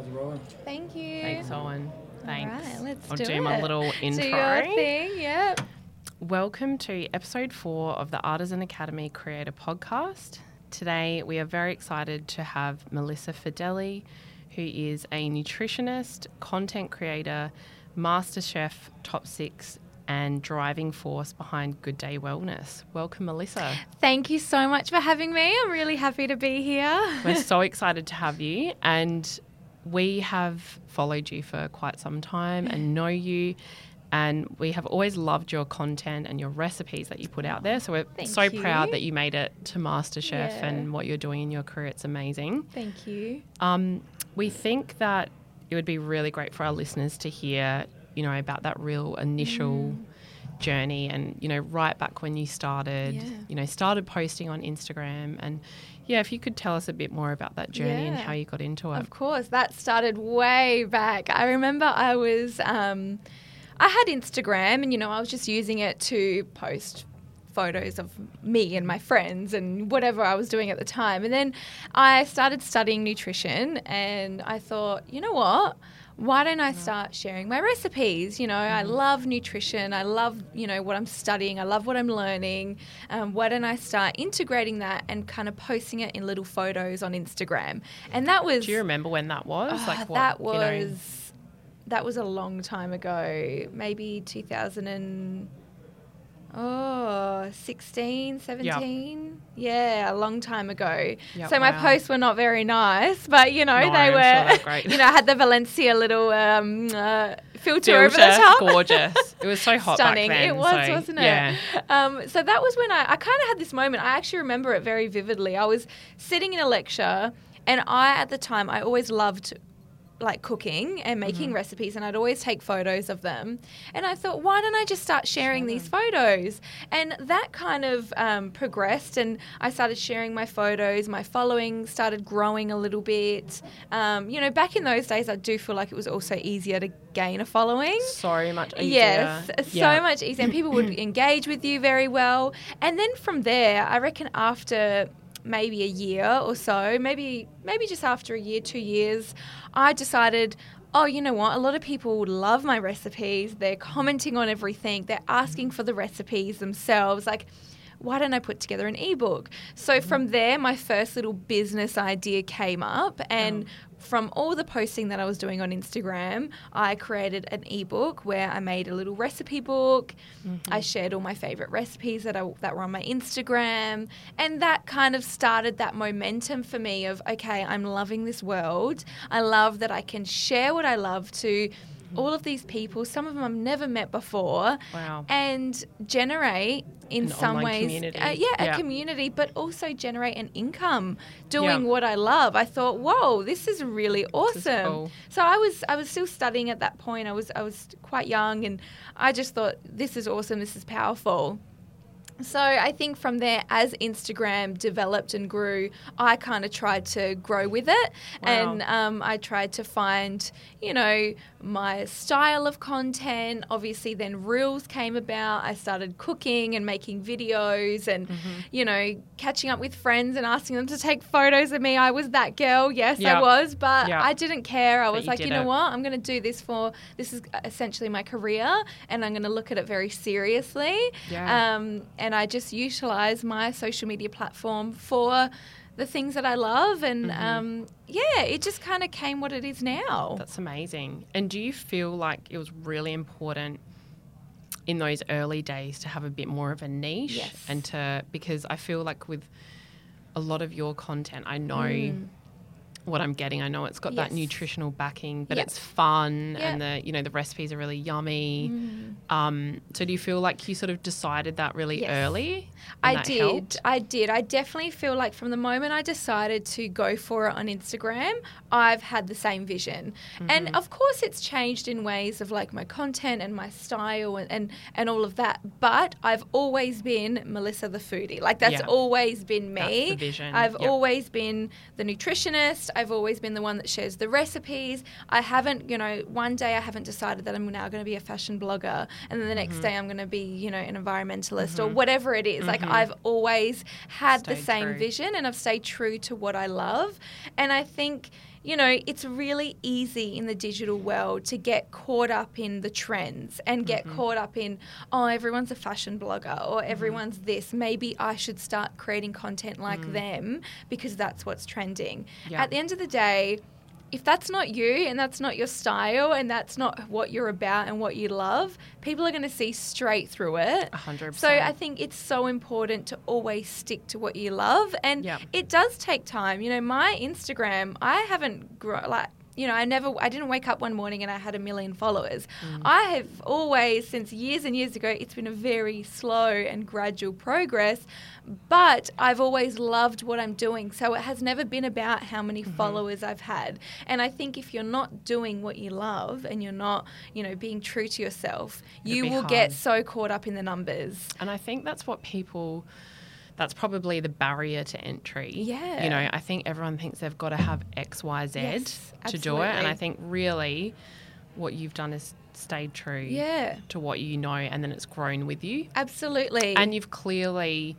guys are rolling. Thank you. Thanks, Owen. Thanks. All right, let's do my little intro. Do your thing, yep. Welcome to episode 4 of the Artisan Academy Creator Podcast. Today, we are very excited to have Melissa Fedele, who is a nutritionist, content creator, MasterChef, Top 6, and driving force behind Good Day Wellness. Welcome, Melissa. Thank you so much for having me. I'm really happy to be here. We're so excited to have you, and we have followed you for quite some time and know you, and we have always loved your content and your recipes that you put out there. So we're proud that you made it to MasterChef and what you're doing in your career. It's amazing. Thank you. We think that it would be really great for our listeners to hear, you know, about that real initial journey and, you know, right back when you started, you know, started posting on Instagram. And yeah, if you could tell us a bit more about that journey and how you got into it. Of course, that started way back. I remember I was, I had Instagram and, you know, I was just using it to post photos of me and my friends and whatever I was doing at the time. And then I started studying nutrition and I thought, you know what? Why don't I start sharing my recipes? You know, I love nutrition. I love, you know, what I'm studying. I love what I'm learning. Why don't I start integrating that and kind of posting it in little photos on Instagram? And that was... Do you remember when that was? That was a long time ago, maybe 16, 17. Yeah, a long time ago. Yep, so my posts were not very nice, but, you know, they were, great. You know, I had the Valencia little filter over the top. Gorgeous. It was so hot Stunning. Back then. It was, wasn't it? Yeah. So that was when I kind of had this moment. I actually remember it very vividly. I was sitting in a lecture and at the time, I always loved like cooking and making recipes, and I'd always take photos of them. And I thought, why don't I just start sharing these photos? And that kind of progressed, and I started sharing my photos. My following started growing a little bit. You know, back in those days, I do feel like it was also easier to gain a following. So much easier. Yes, so much easier. And people would engage with you very well. And then from there, I reckon after maybe a year or so, maybe just after a year, 2 years, I decided, oh, you know what? A lot of people love my recipes. They're commenting on everything. They're asking for the recipes themselves. Like, why don't I put together an ebook? So from there, my first little business idea came up, and from all the posting that I was doing on Instagram, I created an ebook where I made a little recipe book. I shared all my favorite recipes that were on my Instagram, and that kind of started that momentum for me of, okay, I'm loving this world. I love that I can share what I love to all of these people, some of them I've never met before, and generate in an some ways community. A community, but also generate an income doing what I love. I thought, whoa, this is really awesome. This is cool. So I was still studying at that point. I was quite young, and I just thought, this is awesome, this is powerful. So I think from there, as Instagram developed and grew, I kind of tried to grow with it. And I tried to find, you know, my style of content. Obviously, then Reels came about. I started cooking and making videos and, you know, catching up with friends and asking them to take photos of me. I was that girl. Yes, I was. But I didn't care. I was like, you know what? I'm going to do this this is essentially my career, and I'm going to look at it very seriously. And I just utilize my social media platform for the things that I love. And, it just kind of came what it is now. That's amazing. And do you feel like it was really important in those early days to have a bit more of a niche? Yes. And because I feel like with a lot of your content, I know what I'm getting. I know it's got that nutritional backing, but it's fun and the recipes are really yummy. So do you feel like you sort of decided that really early? I did. I definitely feel like from the moment I decided to go for it on Instagram, I've had the same vision. And of course it's changed in ways of like my content and my style and all of that, but I've always been Melissa the foodie. Like that's always been me. That's the vision. I've always been the nutritionist. I've always been the one that shares the recipes. I haven't, you know, one day I haven't decided that I'm now going to be a fashion blogger, and then the next day I'm going to be, you know, an environmentalist or whatever it is. Like I've always had the same vision, and I've stayed true to what I love. And I think, you know, it's really easy in the digital world to get caught up in the trends and get caught up in, oh, everyone's a fashion blogger or everyone's this. Maybe I should start creating content like them because that's what's trending. Yeah. At the end of the day, if that's not you and that's not your style and that's not what you're about and what you love, people are going to see straight through it. 100%. So I think it's so important to always stick to what you love. And it does take time. You know, my Instagram, I haven't grown, like, you know, I didn't wake up one morning and I had 1 million followers. I have always, since years and years ago, it's been a very slow and gradual progress, but I've always loved what I'm doing. So it has never been about how many followers I've had. And I think if you're not doing what you love and you're not, you know, being true to yourself, you will get so caught up in the numbers. And I think that's what people... That's probably the barrier to entry. Yeah. You know, I think everyone thinks they've got to have X, Y, Z to do it. And I think really what you've done is stayed true to what you know, and then it's grown with you. Absolutely. And you've clearly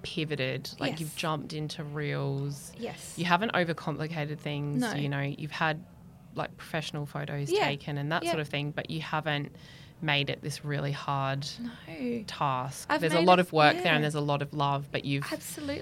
pivoted. Like you've jumped into reels. Yes. You haven't overcomplicated things. No. You know, you've had like professional photos taken and that sort of thing, but you haven't made it this really hard task. There's a lot of work there, and there's a lot of love, but you've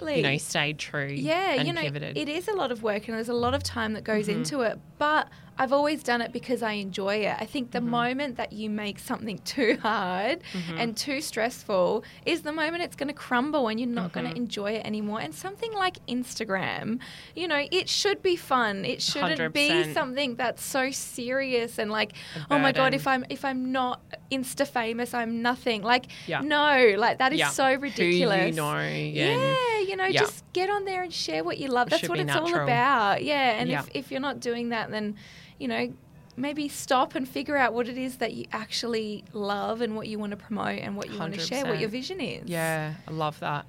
you know, stayed true and you know, pivoted. It is a lot of work and there's a lot of time that goes into it, but I've always done it because I enjoy it. I think the moment that you make something too hard and too stressful is the moment it's going to crumble and you're not going to enjoy it anymore. And something like Instagram, you know, it should be fun. It shouldn't 100%. Be something that's so serious and like, oh my God, if I'm not Insta famous, I'm nothing. Like, no, like that is so ridiculous. Who you know, you know, just get on there and share what you love. That's what it's all about. Yeah, and if you're not doing that, then, you know, maybe stop and figure out what it is that you actually love and what you want to promote and what you 100%. Want to share, what your vision is. Yeah, I love that.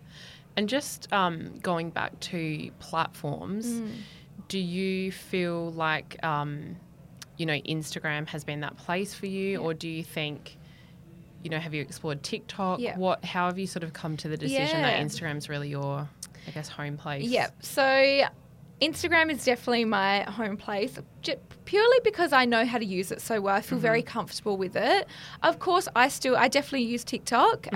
And just going back to platforms, do you feel like, you know, Instagram has been that place for you, or do you think, you know, have you explored TikTok? Yeah. How have you sort of come to the decision that Instagram's really your, I guess, home place? Yeah, so... Instagram is definitely my home place purely because I know how to use it so well. I feel very comfortable with it. Of course, I definitely use TikTok.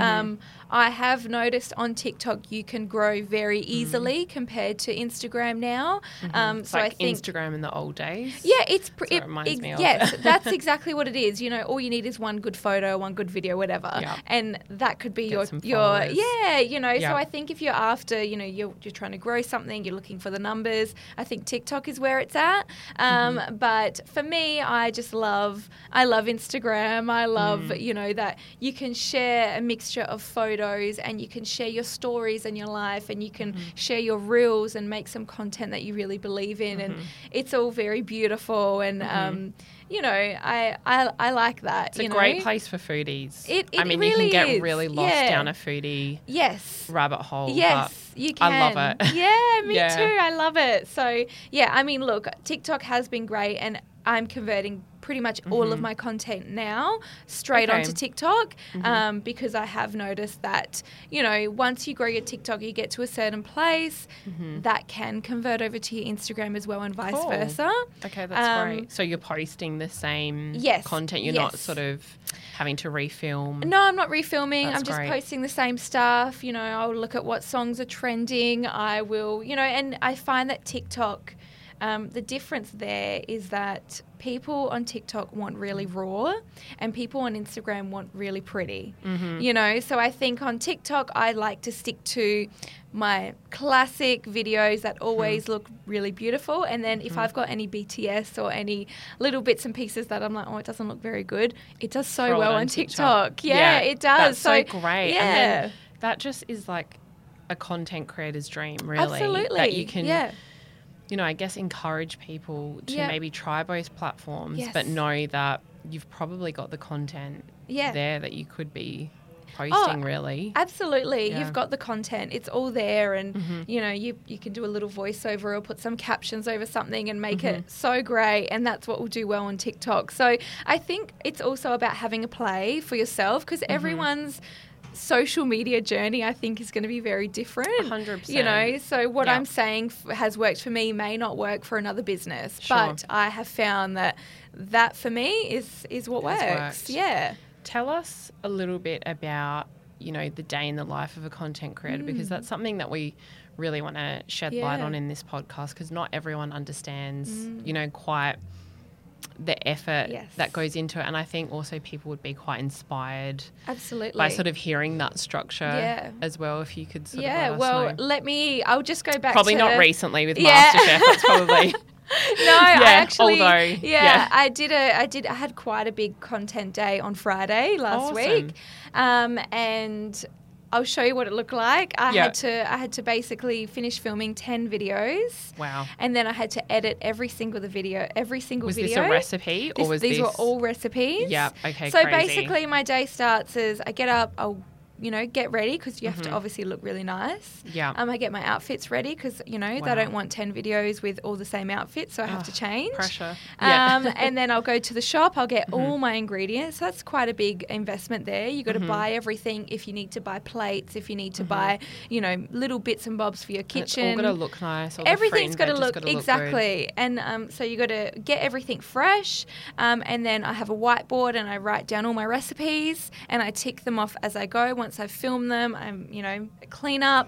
I have noticed on TikTok you can grow very easily compared to Instagram now. It's so like I think Instagram in the old days. Yeah, it reminds me of it. That's exactly what it is. You know, all you need is one good photo, one good video, whatever, and that could be your you know. So I think if you're after, you know, you're trying to grow something, you're looking for the numbers. I think TikTok is where it's at. But for me, I love Instagram. I love, you know, that you can share a mixture of photos and you can share your stories and your life and you can share your reels and make some content that you really believe in. And it's all very beautiful and, you know, I like that. It's great place for foodies. I mean, really you can get really lost down a foodie rabbit hole. Yes, you can. I love it. Yeah, me too. I love it. So, yeah, I mean, look, TikTok has been great and I'm converting pretty much all of my content now straight onto TikTok because I have noticed that, you know, once you grow your TikTok, you get to a certain place that can convert over to your Instagram as well and vice versa. Okay, that's great. So you're posting the same content. You're not sort of having to refilm. No, I'm not refilming. That's I'm just great. Posting the same stuff. You know, I'll look at what songs are trending. I will, you know, and I find that TikTok, the difference there is that people on TikTok want really raw and people on Instagram want really pretty, you know. So I think on TikTok I like to stick to my classic videos that always look really beautiful, and then if I've got any BTS or any little bits and pieces that I'm like, oh, it doesn't look very good, it does so well on TikTok. Yeah, it does. That's so great. Yeah. And then that just is like a content creator's dream, really. Absolutely. That you can... Yeah. You know, I guess encourage people to maybe try both platforms, but know that you've probably got the content there that you could be posting, really. Absolutely. Yeah. You've got the content. It's all there. And, you know, you can do a little voiceover or put some captions over something and make it so great. And that's what will do well on TikTok. So I think it's also about having a play for yourself because everyone's social media journey, I think, is going to be very different. 100%. You know, so what I'm saying has worked for me may not work for another business. Sure. But I have found that for me is what works. Yeah. Tell us a little bit about, you know, the day in the life of a content creator, because that's something that we really want to shed light on in this podcast, because not everyone understands, you know, quite the effort that goes into it. And I think also people would be quite inspired by sort of hearing that structure as well, if you could sort of let us know. I'll just go back probably to... Probably not recently with MasterChef, that's probably... I had quite a big content day on Friday last week, and I'll show you what it looked like. I had to basically finish filming 10 videos. Wow! And then I had to edit every single video. Was this a recipe or was these were all recipes? Yeah. Okay. So basically, my day starts as I get up. I'll get ready, because you have to obviously look really nice. Yeah. I get my outfits ready, because, they don't want 10 videos with all the same outfits, so I have to change. Pressure. And then I'll go to the shop. I'll get all my ingredients. So that's quite a big investment there. You got to buy everything. If you need to buy plates, if you need to buy, little bits and bobs for your kitchen. And it's all got to look nice. Everything's got to look exactly. And so you got to get everything fresh. And then I have a whiteboard and I write down all my recipes and I tick them off as I go. Once I film them, I'm, clean up,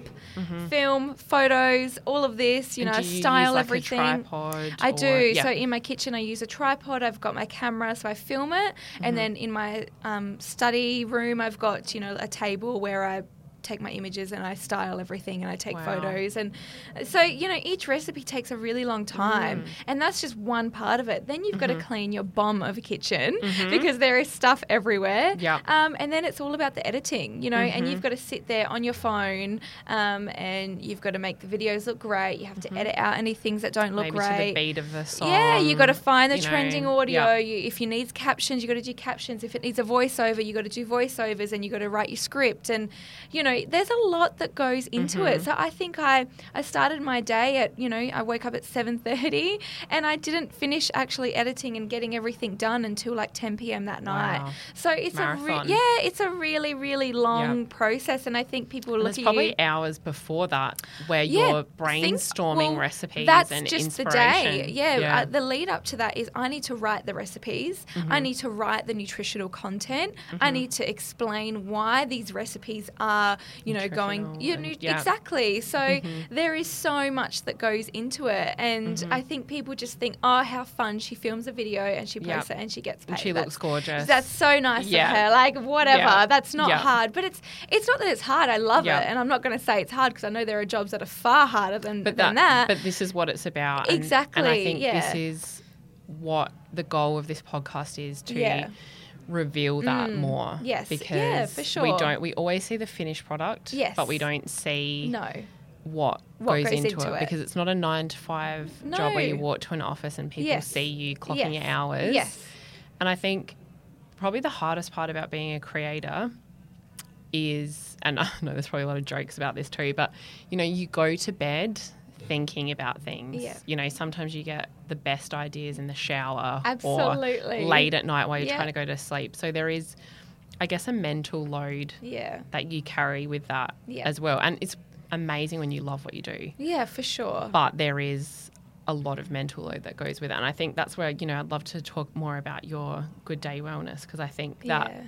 film, photos, all of this, I style everything. Do you use a tripod? I do. Yeah. So in my kitchen, I use a tripod. I've got my camera, so I film it. And then in my study room, I've got, a table where I take my images and I style everything and I take photos. And so, each recipe takes a really long time and that's just one part of it. Then you've got to clean your bomb of a kitchen because there is stuff everywhere. Yep. And then it's all about the editing, and you've got to sit there on your phone and you've got to make the videos look great. You have to edit out any things that don't look great. Maybe to the beat of the song. Yeah, you've got to find the trending audio. Yep. If you need captions, you've got to do captions. If it needs a voiceover, you've got to do voiceovers and you've got to write your script. And, there's a lot that goes into it. So I think I started my day at, I woke up at 7:30 and I didn't finish actually editing and getting everything done until like 10 p.m. that night. So it's it's a really, really long process. And I think people look at you. There's probably hours before that where you're brainstorming recipes and inspiration. That's just the day. Yeah. The lead up to that is I need to write the recipes. I need to write the nutritional content. I need to explain why these recipes are exactly. So there is so much that goes into it, and I think people just think, oh, how fun, she films a video and she posts it and she gets paid. And she looks gorgeous. That's so nice of her. Like, whatever. That's not hard, but it's not that it's hard. I love it, and I'm not going to say it's hard because I know there are jobs that are far harder than that. But this is what it's about. Exactly. And I think this is what the goal of this podcast is to. Yeah. Reveal that more. Yes. Because for sure. We always see the finished product. Yes. But we don't see what goes into it. Because it's not a 9 to 5 job where you walk to an office and people see you clocking your hours. Yes. And I think probably the hardest part about being a creator is, and I know there's probably a lot of jokes about this too, but you go to bed thinking about things. Yeah. Sometimes you get the best ideas in the shower. Absolutely. Or late at night while you're trying to go to sleep. So there is, I guess, a mental load that you carry with that as well. And it's amazing when you love what you do. Yeah, for sure. But there is a lot of mental load that goes with it. And I think that's where, I'd love to talk more about your Good Day Wellness, because I think that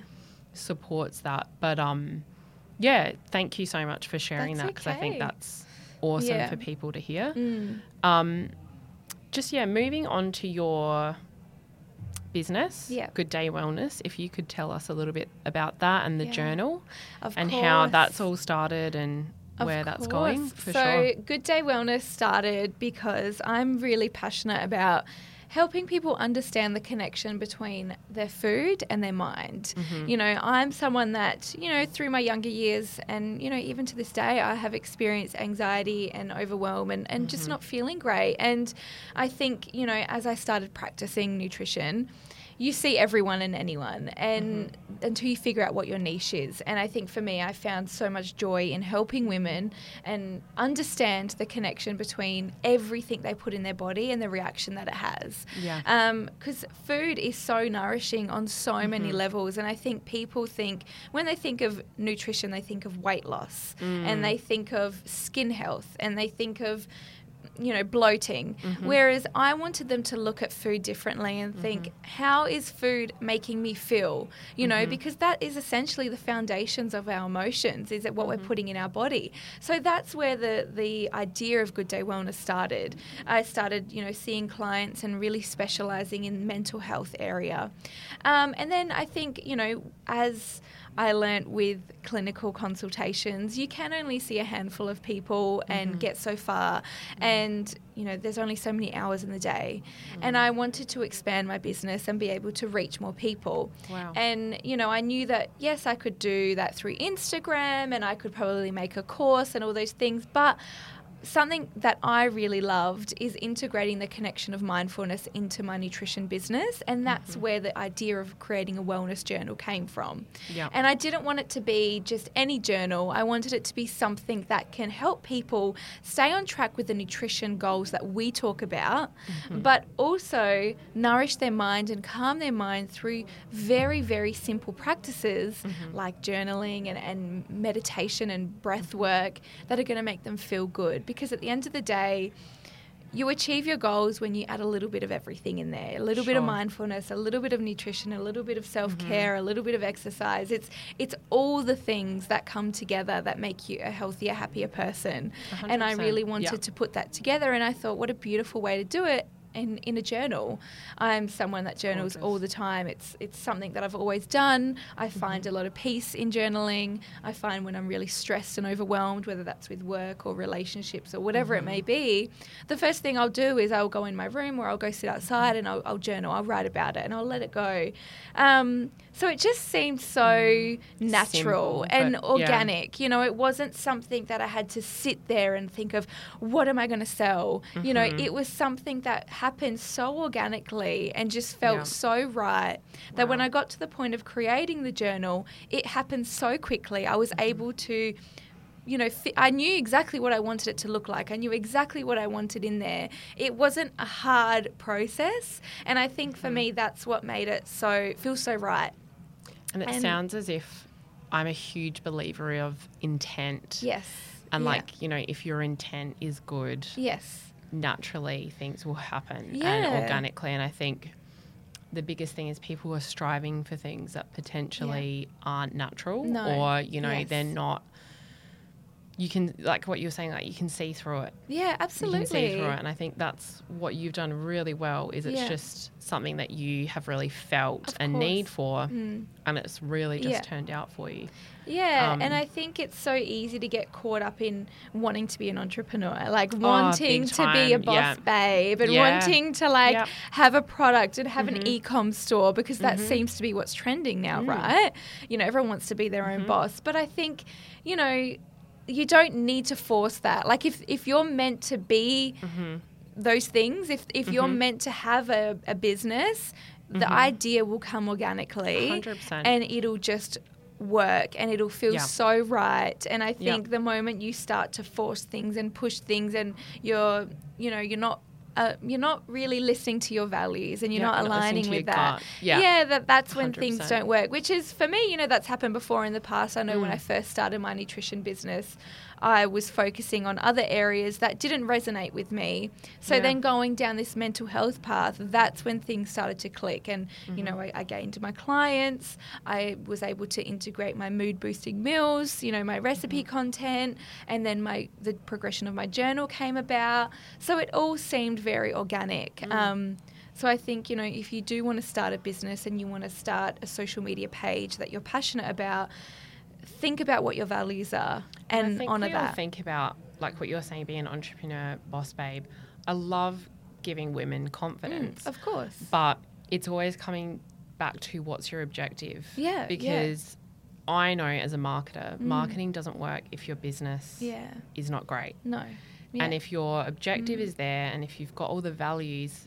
supports that. But, thank you so much for sharing that, because I think that's awesome for people to hear. Moving on to your business, Good Day Wellness, if you could tell us a little bit about that and the journal and how that's all started and that's going. Good Day Wellness started because I'm really passionate about helping people understand the connection between their food and their mind. I'm someone that, through my younger years and, even to this day, I have experienced anxiety and overwhelm and just not feeling great. And I think, as I started practicing nutrition, you see everyone and anyone, and until you figure out what your niche is. And I think for me, I found so much joy in helping women and understand the connection between everything they put in their body and the reaction that it has. Because food is so nourishing on so many levels. And I think people think, when they think of nutrition, they think of weight loss and they think of skin health and they think of, you know, bloating. Whereas I wanted them to look at food differently and think, how is food making me feel? You know, because that is essentially the foundations of our emotions, is that what we're putting in our body. So that's where the idea of Good Day Wellness started. I started, you know, seeing clients and really specializing in mental health area. And then I think, you know, as I learnt with clinical consultations, you can only see a handful of people and get so far. And, you know, there's only so many hours in the day. And I wanted to expand my business and be able to reach more people. And, you know, I knew that, yes, I could do that through Instagram and I could probably make a course and all those things. But something that I really loved is integrating the connection of mindfulness into my nutrition business, and that's where the idea of creating a wellness journal came from. And I didn't want it to be just any journal. I wanted it to be something that can help people stay on track with the nutrition goals that we talk about, but also nourish their mind and calm their mind through very, very simple practices like journaling and meditation and breath work that are going to make them feel good. Because at the end of the day, you achieve your goals when you add a little bit of everything in there, a little bit of mindfulness, a little bit of nutrition, a little bit of self-care, a little bit of exercise. It's all the things that come together that make you a healthier, happier person. 100%. And I really wanted to put that together, and I thought, what a beautiful way to do it. In a journal. I'm someone that journals all the time. It's something that I've always done. I find a lot of peace in journaling. I find when I'm really stressed and overwhelmed, whether that's with work or relationships or whatever it may be, the first thing I'll do is I'll go in my room or I'll go sit outside and I'll journal. I'll write about it and I'll let it go. So it just seemed so natural, simple, and organic. You know, it wasn't something that I had to sit there and think of, what am I going to sell? You know, it was something that happened so organically and just felt so right that when I got to the point of creating the journal, it happened so quickly. I was able to, you know, I knew exactly what I wanted it to look like. I knew exactly what I wanted in there. It wasn't a hard process. And I think for me, that's what made it feel so right. And it sounds as if I'm a huge believer of intent. Yes. And like, you know, if your intent is good. Yes. Naturally things will happen and organically. And I think the biggest thing is people are striving for things that potentially aren't natural or, you know, they're not, you can, like what you were saying, like you can see through it. Yeah, absolutely. You can see through it. And I think that's what you've done really well is it's just something that you have really felt of a need for and it's really just turned out for you. Yeah, and I think it's so easy to get caught up in wanting to be an entrepreneur, like wanting to be a boss babe and wanting to like have a product and have an e-com store because that seems to be what's trending now, right? You know, everyone wants to be their own boss. But I think, you know, you don't need to force that. Like if you're meant to be those things, if you're meant to have a business, the idea will come organically 100%. And it'll just work and it'll feel so right. And I think the moment you start to force things and push things and you're not really listening to your values and you're not aligning with that. That's when 100%. Things don't work, which is for me, you know, that's happened before in the past. I know when I first started my nutrition business, I was focusing on other areas that didn't resonate with me. So then going down this mental health path, that's when things started to click. And, you know, I gained my clients. I was able to integrate my mood boosting meals, you know, my recipe content, and then the progression of my journal came about. So it all seemed very organic. So I think, you know, if you do want to start a business and you want to start a social media page that you're passionate about, think about what your values are and honour that. I think about, like what you're saying, being an entrepreneur, boss babe. I love giving women confidence. Of course. But it's always coming back to what's your objective. Yeah. Because I know as a marketer, marketing doesn't work if your business is not great. No. Yeah. And if your objective is there and if you've got all the values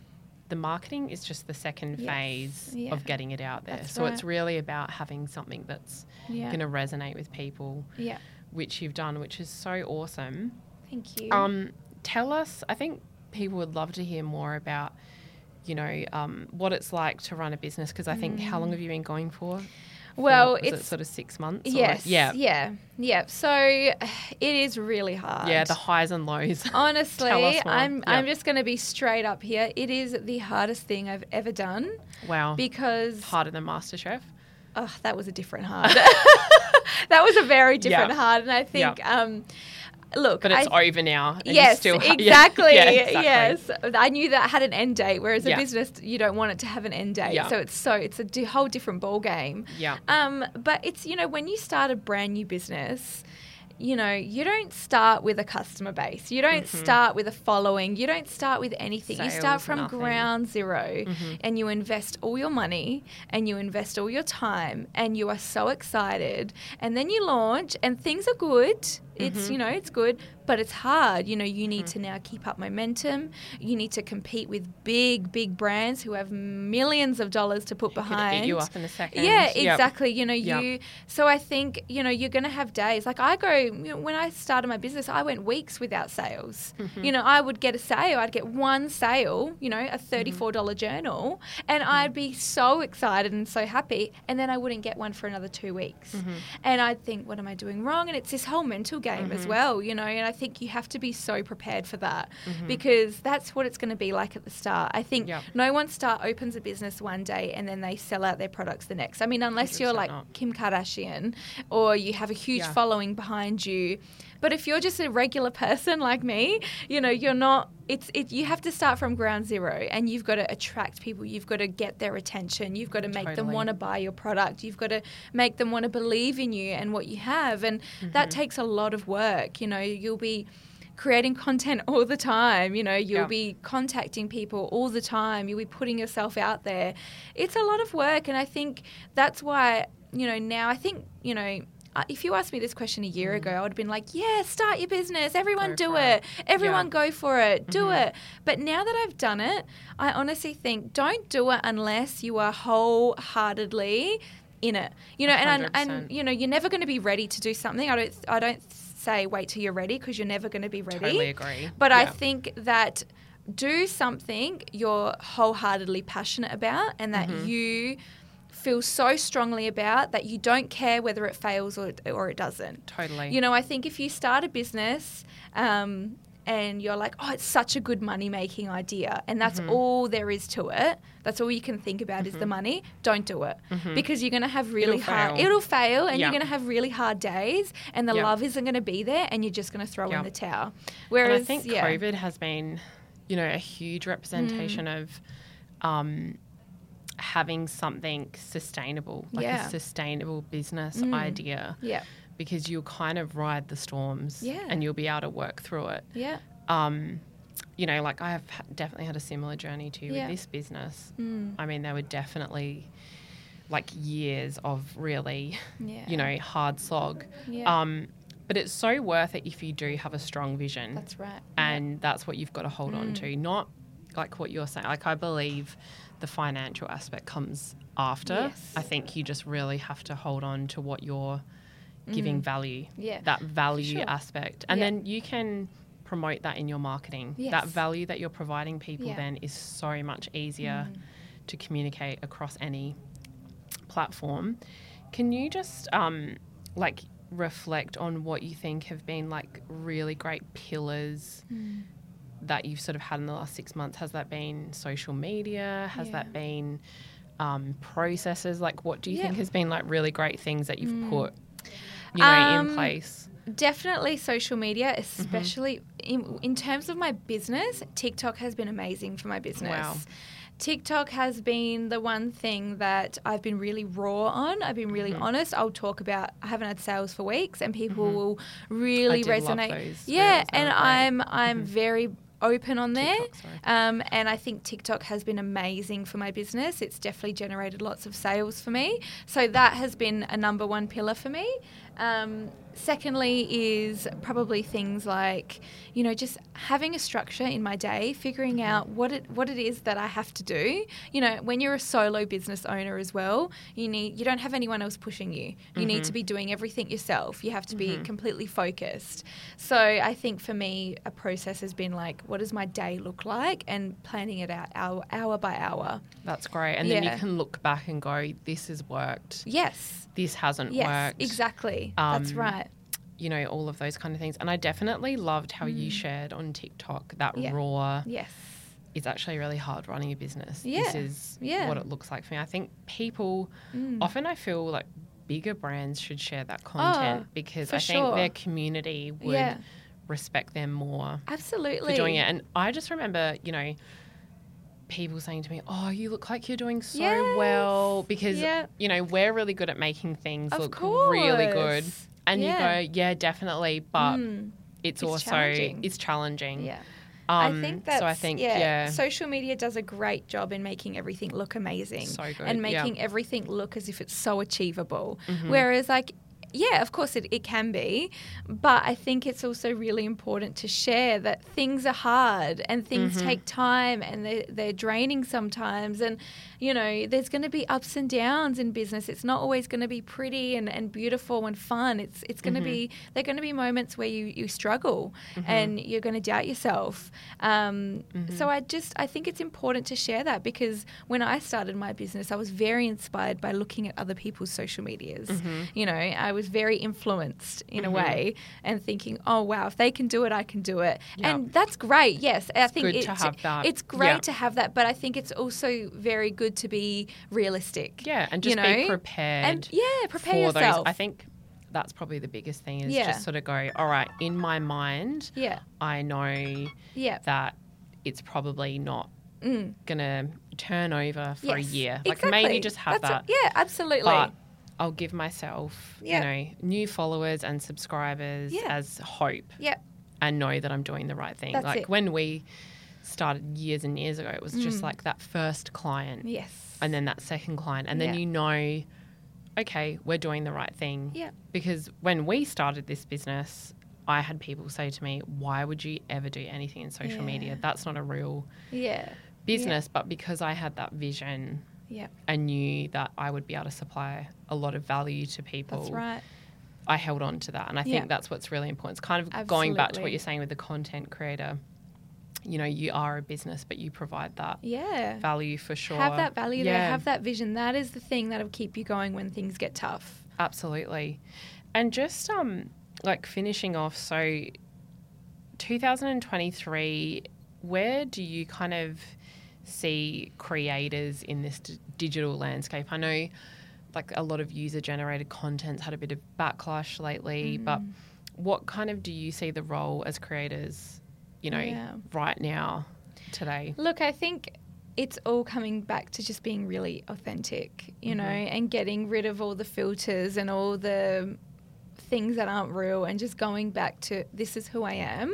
the marketing is just the second phase of getting it out there. That's so it's really about having something that's going to resonate with people, which you've done, which is so awesome. Thank you. Tell us, I think people would love to hear more about, you know, what it's like to run a business, because I think, how long have you been going for? Well, it's it sort of 6 months. Yes. Or so it is really hard. Yeah, the highs and lows. Honestly, I'm just going to be straight up here. It is the hardest thing I've ever done. Wow. Because harder than MasterChef? Oh, that was a different hard. That was a very different hard, and I think look, but it's over now. And you still exactly. I knew that I had an end date, whereas a business, you don't want it to have an end date. Yeah. So it's a whole different ball game. Yeah. But it's, you know, when you start a brand new business, you know, you don't start with a customer base. You don't start with a following. You don't start with anything. Sales, you start from ground zero, and you invest all your money and you invest all your time, and you are so excited. And then you launch and things are good. It's, you know, it's good, but it's hard. You know, you need to now keep up momentum. You need to compete with big brands who have millions of dollars to put behind. Eat you up in a second. Yeah, exactly. You know, so I think, you know, you're going to have days. Like I go, you know, when I started my business, I went weeks without sales. You know, I would get a sale. I'd get one sale, you know, a $34 journal, and I'd be so excited and so happy. And then I wouldn't get one for another 2 weeks. And I'd think, what am I doing wrong? And it's this whole mental game as well, you know, and I think you have to be so prepared for that because that's what it's going to be like at the start. I think no one opens a business one day and then they sell out their products the next. I mean, unless you're like Kim Kardashian or you have a huge following behind you. But if you're just a regular person like me, you know, you're not. You have to start from ground zero, and you've got to attract people. You've got to get their attention. You've got to make them want to buy your product. You've got to make them want to believe in you and what you have. And that takes a lot of work. You know, you'll be creating content all the time. You know, you'll be contacting people all the time. You'll be putting yourself out there. It's a lot of work. And I think that's why, you know, now I think, you know, if you asked me this question a year ago, I would have been like, yeah, start your business. Everyone do it. Everyone go for it. Do it. But now that I've done it, I honestly think don't do it unless you are wholeheartedly in it. You know, 100%. and you know, you're never going to be ready to do something. I don't say wait till you're ready, because you're never going to be ready. Totally agree. But I think that do something you're wholeheartedly passionate about, and that you feel so strongly about, that you don't care whether it fails or it doesn't. Totally. You know, I think if you start a business and you're like, oh, it's such a good money-making idea, and that's all there is to it, that's all you can think about is the money, don't do it. Because you're going to have really it'll fail, and you're going to have really hard days, and the love isn't going to be there, and you're just going to throw in the towel. Whereas, and I think COVID has been, you know, a huge representation of having something sustainable, like a sustainable business idea. Yeah. Because you'll kind of ride the storms and you'll be able to work through it. Yeah. You know, like I have definitely had a similar journey to you with this business. I mean, there were definitely like years of really, you know, hard slog. Yeah. But it's so worth it if you do have a strong vision. That's right. And that's what you've got to hold on to, not like what you're saying. Like I believe the financial aspect comes after. Yes. I think you just really have to hold on to what you're giving value, that value aspect. And then you can promote that in your marketing. Yes. That value that you're providing people then is so much easier to communicate across any platform. Can you just like reflect on what you think have been like really great pillars that you've sort of had in the last 6 months? Has that been social media? Has that been processes? Like what do you think has been like really great things that you've put, you know, in place? Definitely social media, especially in terms of my business. TikTok has been amazing for my business. Wow. TikTok has been the one thing that I've been really raw on. I've been really honest. I'll talk about, I haven't had sales for weeks, and people will really resonate. Love those. Yeah, and I'm very open on there. TikTok, and I think TikTok has been amazing for my business. It's definitely generated lots of sales for me. So that has been a number one pillar for me. Secondly is probably things like, you know, just having a structure in my day, figuring out what it is that I have to do. You know, when you're a solo business owner as well, you don't have anyone else pushing you. You mm-hmm. need to be doing everything yourself. You have to mm-hmm. be completely focused. So I think for me, a process has been like, what does my day look like, and planning it out hour by hour. That's great. And yeah. then you can look back and go, this has worked. Yes. This hasn't worked. Yes, exactly. That's right. You know, all of those kind of things. And I definitely loved how you shared on TikTok that raw. Yes. It's actually really hard running a business. Yeah. This is what it looks like for me. I think people often, I feel like bigger brands should share that content because I think their community would respect them more. Absolutely. For doing it. And I just remember, you know, people saying to me, oh, you look like you're doing so well because, you know, we're really good at making things really good. And you go, definitely, but it's also challenging. Yeah. I think social media does a great job in making everything look amazing. So good. And making everything look as if it's so achievable. Mm-hmm. Whereas like, yeah, of course it can be, but I think it's also really important to share that things are hard and things mm-hmm. take time and they're draining sometimes, and, you know, there's going to be ups and downs in business. It's not always going to be pretty and beautiful and fun. It's going to mm-hmm. be – there are going to be moments where you struggle mm-hmm. and you're going to doubt yourself. Mm-hmm. So I think it's important to share that, because when I started my business, I was very inspired by looking at other people's social medias. Mm-hmm. You know, I was very influenced in mm-hmm. a way, and thinking, oh wow, if they can do it, I can do it. Yep. And that's great. Yes, I think it's great to have that, but I think it's also very good to be realistic. Yeah, and just be prepared. And prepare yourself. I think that's probably the biggest thing is just sort of go, all right, in my mind, I know that it's probably not going to turn over for a year. Like maybe just have that. Yeah, absolutely. But I'll give myself, you know, new followers and subscribers as hope and know that I'm doing the right thing. That's like when we started years and years ago, it was just like that first client and then that second client. And then you know, okay, we're doing the right thing. Yeah. Because when we started this business, I had people say to me, why would you ever do anything in social media? That's not a real business. But because I had that vision – yeah, I knew that I would be able to supply a lot of value to people. That's right. I held on to that, and I think that's what's really important. It's kind of going back to what you're saying with the content creator. You know, you are a business, but you provide that value for sure. Have that value there, have that vision. That is the thing that'll keep you going when things get tough. Absolutely. And just like finishing off, so 2023, where do you kind of see creators in this digital landscape? I know like a lot of user-generated content's had a bit of backlash lately, but what kind of do you see the role as creators, you know, right now, today? Look, I think it's all coming back to just being really authentic, you know, and getting rid of all the filters and all the things that aren't real, and just going back to this is who I am,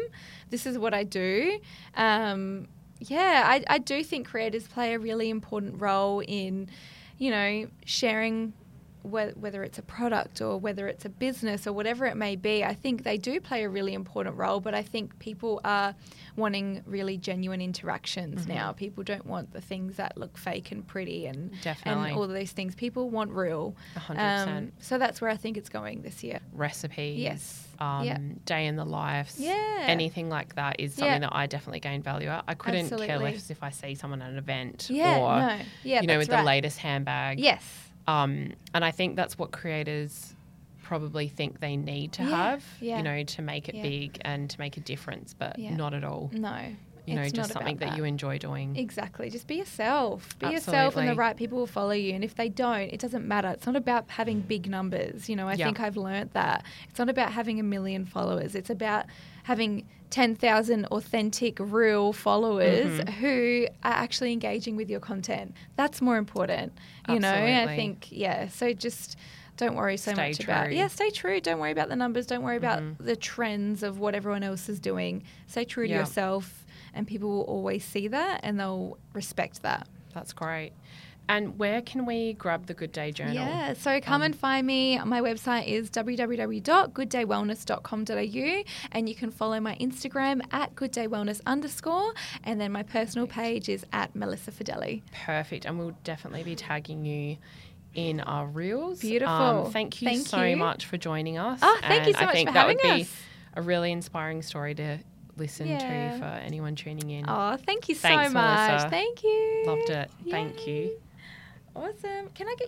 this is what I do. I do think creators play a really important role in, you know, sharing whether it's a product or whether it's a business or whatever it may be. I think they do play a really important role, but I think people are wanting really genuine interactions now. People don't want the things that look fake and pretty and all of these things. People want real. 100%. So that's where I think it's going this year. Recipes. Yes. Day in the lives, anything like that is something that I definitely gain value at. I couldn't care less if I see someone at an event you know, with the latest handbag. Yes. And I think that's what creators probably think they need to have, you know, to make it big and to make a difference, but not at all. No. You know, it's just something that you enjoy doing. Exactly. Just be yourself. Be yourself, and the right people will follow you. And if they don't, it doesn't matter. It's not about having big numbers. You know, I think I've learnt that. It's not about having 1 million followers. It's about having 10,000 authentic, real followers who are actually engaging with your content. That's more important, you know. I think, so just don't worry so much about. Yeah, stay true. Don't worry about the numbers. Don't worry about the trends of what everyone else is doing. Stay true to yourself. And people will always see that, and they'll respect that. That's great. And where can we grab the Good Day Journal? Yeah, so come and find me. My website is www.gooddaywellness.com.au, and you can follow my Instagram at gooddaywellness_, and then my personal page is at Melissa Fedele. Perfect. And we'll definitely be tagging you in our reels. Beautiful. Thank you so much for joining us. Oh, thank you so much for having us. I think that would be a really inspiring story to listen to for anyone tuning in. Oh, thank you so much. Thanks, Melissa. Thank you. Loved it. Yay. Thank you. Awesome. Can I get you?